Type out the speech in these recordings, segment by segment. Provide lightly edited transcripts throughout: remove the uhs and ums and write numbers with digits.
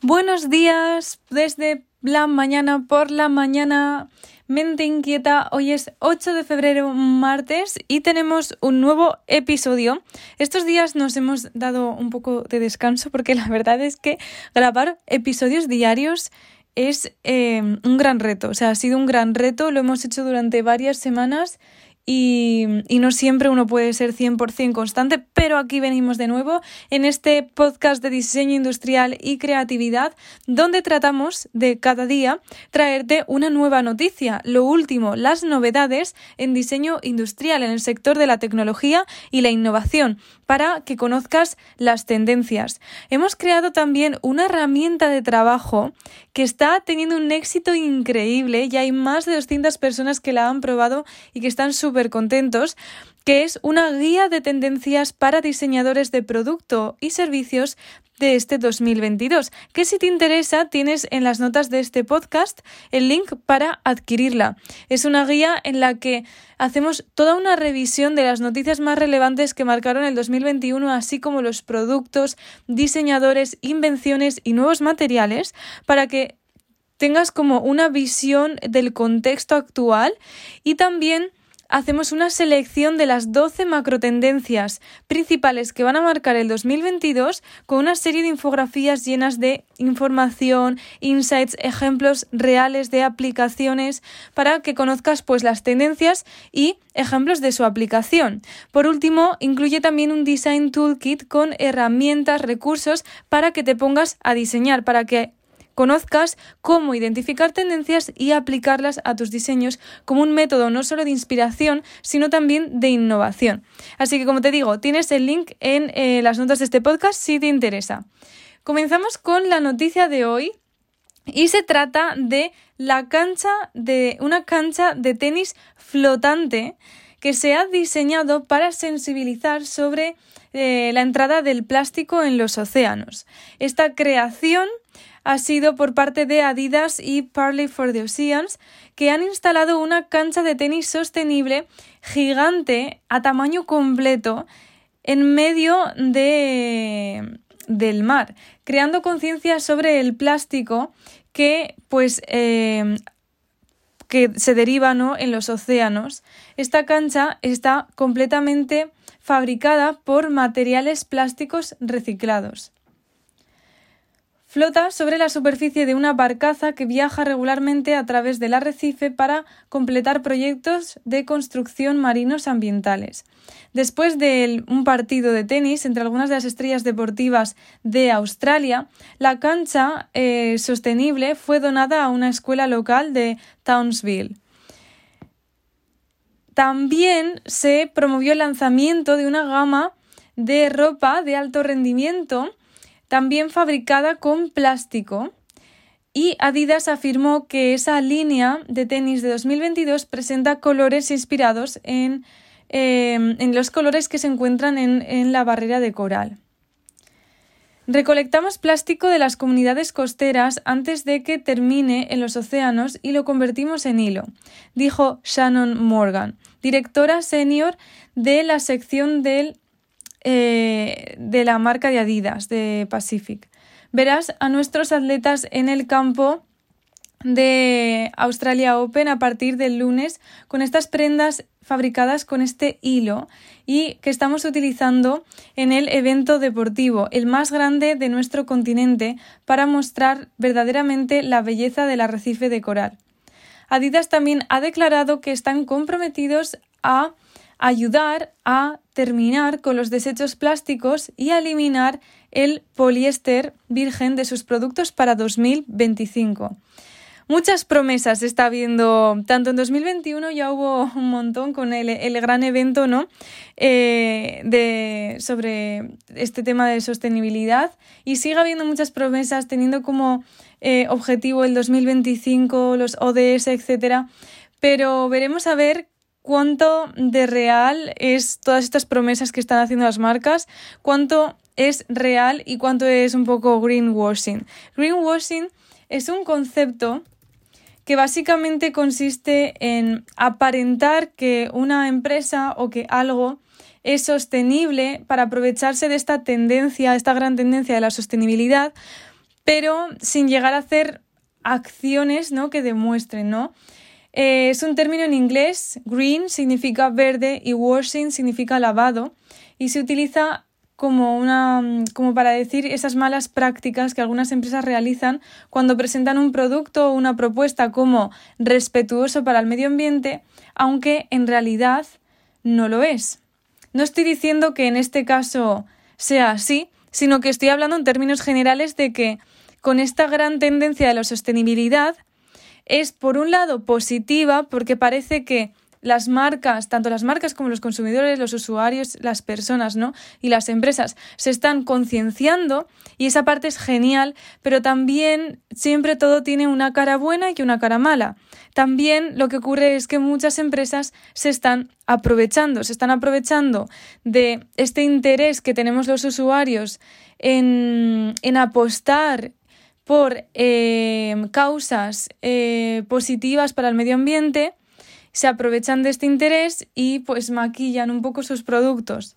Buenos días desde la mañana por la mañana, mente inquieta. Hoy es 8 de febrero, martes, y tenemos un nuevo episodio. Estos días nos hemos dado un poco de descanso porque la verdad es que grabar episodios diarios es un gran reto. O sea, ha sido un gran reto, lo hemos hecho durante varias semanas y no siempre uno puede ser 100% constante, pero aquí venimos de nuevo en este podcast de diseño industrial y creatividad, donde tratamos de cada día traerte una nueva noticia, lo último, las novedades en diseño industrial, en el sector de la tecnología y la innovación, para que conozcas las tendencias. Hemos creado también una herramienta de trabajo que está teniendo un éxito increíble, ya hay más de 200 personas que la han probado y que están súper contentos, que es una guía de tendencias para diseñadores de producto y servicios de este 2022, que si te interesa tienes en las notas de este podcast el link para adquirirla. Es una guía en la que hacemos toda una revisión de las noticias más relevantes que marcaron el 2021, así como los productos, diseñadores, invenciones y nuevos materiales, para que tengas como una visión del contexto actual. Y también hacemos una selección de las 12 macrotendencias principales que van a marcar el 2022 con una serie de infografías llenas de información, insights, ejemplos reales de aplicaciones para que conozcas pues las tendencias y ejemplos de su aplicación. Por último, incluye también un Design Toolkit con herramientas, recursos para que te pongas a diseñar, para que conozcas cómo identificar tendencias y aplicarlas a tus diseños como un método no solo de inspiración, sino también de innovación. Así que, como te digo, tienes el link en las notas de este podcast si te interesa. Comenzamos con la noticia de hoy y se trata de una cancha de tenis flotante que se ha diseñado para sensibilizar sobre la entrada del plástico en los océanos. Esta creación ha sido por parte de Adidas y Parley for the Oceans, que han instalado una cancha de tenis sostenible gigante a tamaño completo en medio del mar, creando conciencia sobre el plástico que que se deriva, ¿no?, en los océanos. Esta cancha está completamente fabricada por materiales plásticos reciclados. Flota sobre la superficie de una barcaza que viaja regularmente a través del arrecife para completar proyectos de construcción marinos ambientales. Después de un partido de tenis entre algunas de las estrellas deportivas de Australia, la cancha sostenible fue donada a una escuela local de Townsville. También se promovió el lanzamiento de una gama de ropa de alto rendimiento, también fabricada con plástico, y Adidas afirmó que esa línea de tenis de 2022 presenta colores inspirados en los colores que se encuentran en la barrera de coral. Recolectamos plástico de las comunidades costeras antes de que termine en los océanos y lo convertimos en hilo, dijo Shannon Morgan, directora senior de la sección de la marca de Adidas de Pacific. Verás a nuestros atletas en el campo de Australia Open a partir del lunes con estas prendas fabricadas con este hilo y que estamos utilizando en el evento deportivo, el más grande de nuestro continente, para mostrar verdaderamente la belleza del arrecife de coral. Adidas también ha declarado que están comprometidos a ayudar a terminar con los desechos plásticos y a eliminar el poliéster virgen de sus productos para 2025. Muchas promesas se está habiendo, tanto en 2021 ya hubo un montón con el gran evento, ¿no?, sobre este tema de sostenibilidad, y sigue habiendo muchas promesas teniendo como objetivo el 2025, los ODS, etcétera, pero veremos a ver cuánto de real es todas estas promesas que están haciendo las marcas, cuánto es real y cuánto es un poco greenwashing. Greenwashing es un concepto que básicamente consiste en aparentar que una empresa o que algo es sostenible para aprovecharse de esta gran tendencia de la sostenibilidad, pero sin llegar a hacer acciones, ¿no?, que demuestren, ¿no? Es un término en inglés. Green significa verde y washing significa lavado, y se utiliza como para decir esas malas prácticas que algunas empresas realizan cuando presentan un producto o una propuesta como respetuoso para el medio ambiente, aunque en realidad no lo es. No estoy diciendo que en este caso sea así, sino que estoy hablando en términos generales de que con esta gran tendencia de la sostenibilidad es, por un lado, positiva, porque parece que las marcas, tanto las marcas como los consumidores, los usuarios, las personas, ¿no?, y las empresas se están concienciando, y esa parte es genial, pero también siempre todo tiene una cara buena y una cara mala. También lo que ocurre es que muchas empresas se están aprovechando de este interés que tenemos los usuarios en apostar por causas positivas para el medio ambiente. Se aprovechan de este interés y pues maquillan un poco sus productos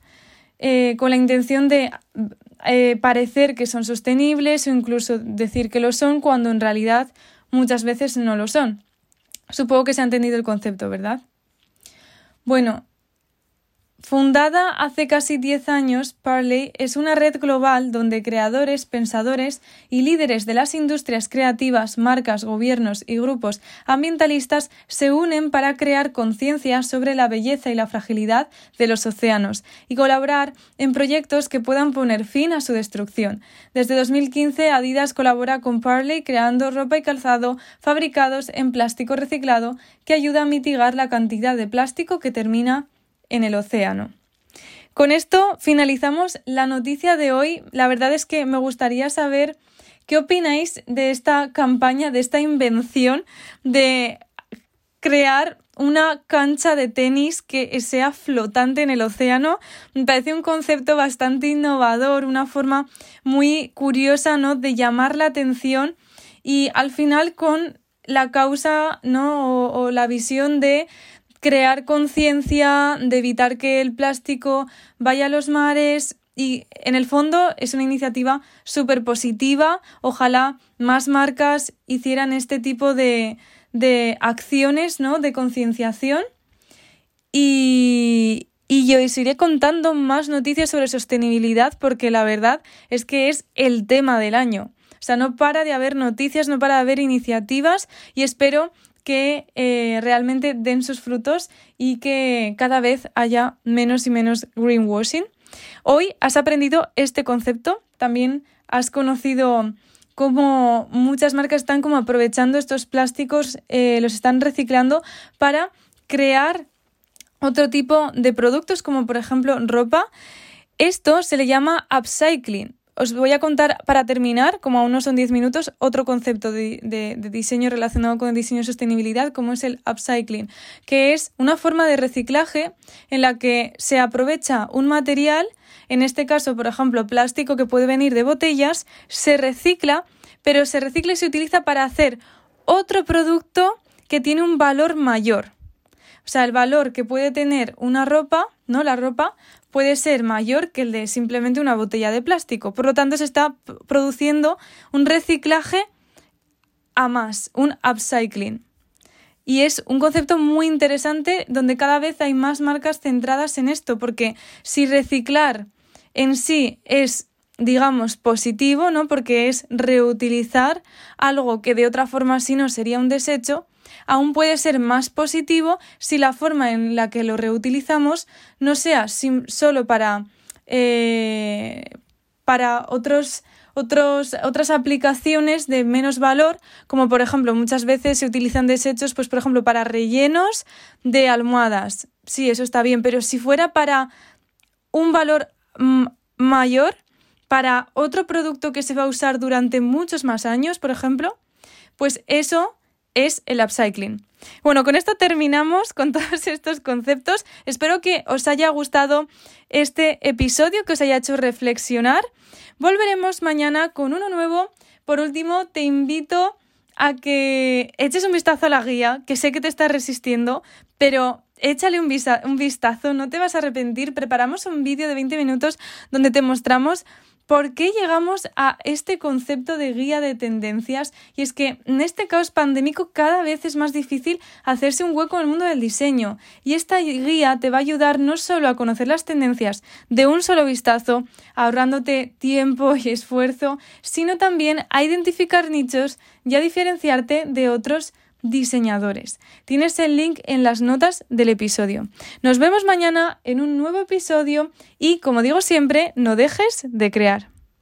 con la intención de parecer que son sostenibles o incluso decir que lo son cuando en realidad muchas veces no lo son. Supongo que se ha entendido el concepto, ¿verdad? Bueno, fundada hace casi 10 años, Parley es una red global donde creadores, pensadores y líderes de las industrias creativas, marcas, gobiernos y grupos ambientalistas se unen para crear conciencia sobre la belleza y la fragilidad de los océanos y colaborar en proyectos que puedan poner fin a su destrucción. Desde 2015, Adidas colabora con Parley creando ropa y calzado fabricados en plástico reciclado que ayuda a mitigar la cantidad de plástico que termina en el océano. Con esto finalizamos la noticia de hoy. La verdad es que me gustaría saber qué opináis de esta campaña, de esta invención de crear una cancha de tenis que sea flotante en el océano. Me parece un concepto bastante innovador, una forma muy curiosa, ¿no?, de llamar la atención y al final con la causa, ¿no?, o la visión de crear conciencia, de evitar que el plástico vaya a los mares, y en el fondo es una iniciativa súper positiva. Ojalá más marcas hicieran este tipo de acciones, ¿no?, de concienciación, y yo os iré contando más noticias sobre sostenibilidad, porque la verdad es que es el tema del año. O sea, no para de haber noticias, no para de haber iniciativas, y espero que realmente den sus frutos y que cada vez haya menos y menos greenwashing. Hoy has aprendido este concepto, también has conocido cómo muchas marcas están como aprovechando estos plásticos, los están reciclando para crear otro tipo de productos, como por ejemplo ropa. Esto se le llama upcycling. Os voy a contar, para terminar, como aún no son 10 minutos, otro concepto de diseño relacionado con el diseño y sostenibilidad, como es el upcycling, que es una forma de reciclaje en la que se aprovecha un material, en este caso, por ejemplo, plástico que puede venir de botellas, se recicla, pero se recicla y se utiliza para hacer otro producto que tiene un valor mayor. O sea, el valor que puede tener una ropa, ¿no?, la ropa puede ser mayor que el de simplemente una botella de plástico. Por lo tanto, se está produciendo un reciclaje a más, un upcycling. Y es un concepto muy interesante donde cada vez hay más marcas centradas en esto, porque si reciclar en sí es, digamos, positivo, ¿no?, porque es reutilizar algo que de otra forma si no sería un desecho, aún puede ser más positivo si la forma en la que lo reutilizamos no sea solo para otras aplicaciones de menos valor, como por ejemplo muchas veces se utilizan desechos, pues por ejemplo para rellenos de almohadas. Sí, eso está bien, pero si fuera para un valor mayor, para otro producto que se va a usar durante muchos más años, por ejemplo, pues eso es el upcycling. Bueno, con esto terminamos con todos estos conceptos. Espero que os haya gustado este episodio, que os haya hecho reflexionar. Volveremos mañana con uno nuevo. Por último, te invito a que eches un vistazo a la guía, que sé que te estás resistiendo, pero échale un vistazo, no te vas a arrepentir. Preparamos un vídeo de 20 minutos donde te mostramos ¿por qué llegamos a este concepto de guía de tendencias? Y es que en este caos pandémico cada vez es más difícil hacerse un hueco en el mundo del diseño. Y esta guía te va a ayudar no solo a conocer las tendencias de un solo vistazo, ahorrándote tiempo y esfuerzo, sino también a identificar nichos y a diferenciarte de otros diseñadores. Tienes el link en las notas del episodio. Nos vemos mañana en un nuevo episodio y, como digo siempre, no dejes de crear.